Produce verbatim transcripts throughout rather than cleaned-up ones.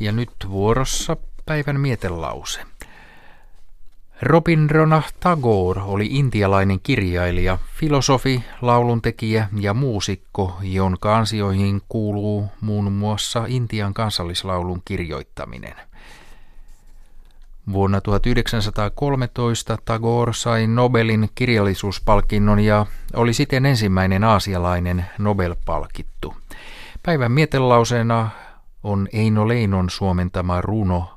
Ja nyt vuorossa päivän mietelause. Rabindranath Tagore oli intialainen kirjailija, filosofi, lauluntekijä ja muusikko, jonka ansioihin kuuluu muun muassa Intian kansallislaulun kirjoittaminen. Vuonna tuhatyhdeksänsataakolmetoista Tagore sai Nobelin kirjallisuuspalkinnon ja oli siten ensimmäinen aasialainen Nobel-palkittu. Päivän mietelauseena on Eino Leinon suomentama runo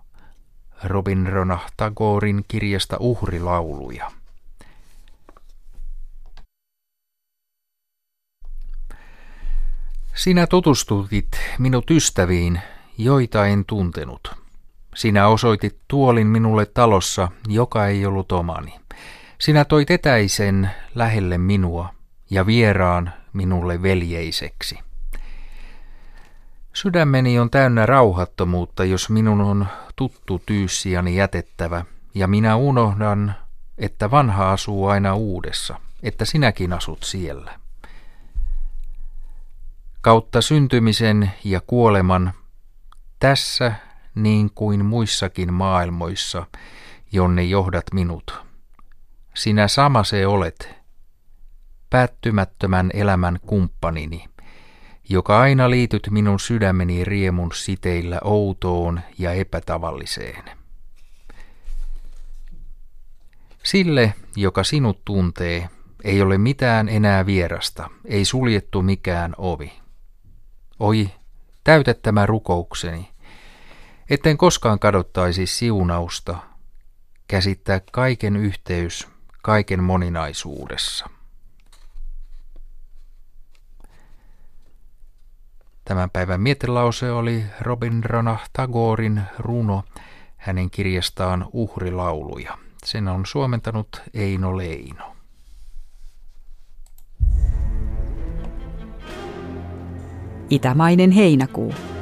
Rabindranath Tagoren kirjasta Uhrilauluja. Sinä tutustutit minut ystäviin, joita en tuntenut. Sinä osoitit tuolin minulle talossa, joka ei ollut omani. Sinä toit etäisen lähelle minua ja vieraan minulle veljeiseksi. Sydämeni on täynnä rauhattomuutta, jos minun on tuttu tyyssijani jätettävä, ja minä unohdan, että vanha asuu aina uudessa, että sinäkin asut siellä. Kautta syntymisen ja kuoleman, tässä niin kuin muissakin maailmoissa, jonne johdat minut. Sinä sama se olet, päättymättömän elämän kumppanini, joka aina liityt minun sydämeni riemun siteillä outoon ja epätavalliseen. Sille, joka sinut tuntee, ei ole mitään enää vierasta, ei suljettu mikään ovi. Oi, täytä tämä rukoukseni, etten koskaan kadottaisi siunausta, käsittää kaiken yhteys, kaiken moninaisuudessa. Tämän päivän mietelause oli Rabindranath Tagoren runo hänen kirjastaan Uhrilauluja. Sen on suomentanut Eino Leino. Itämainen heinäkuu.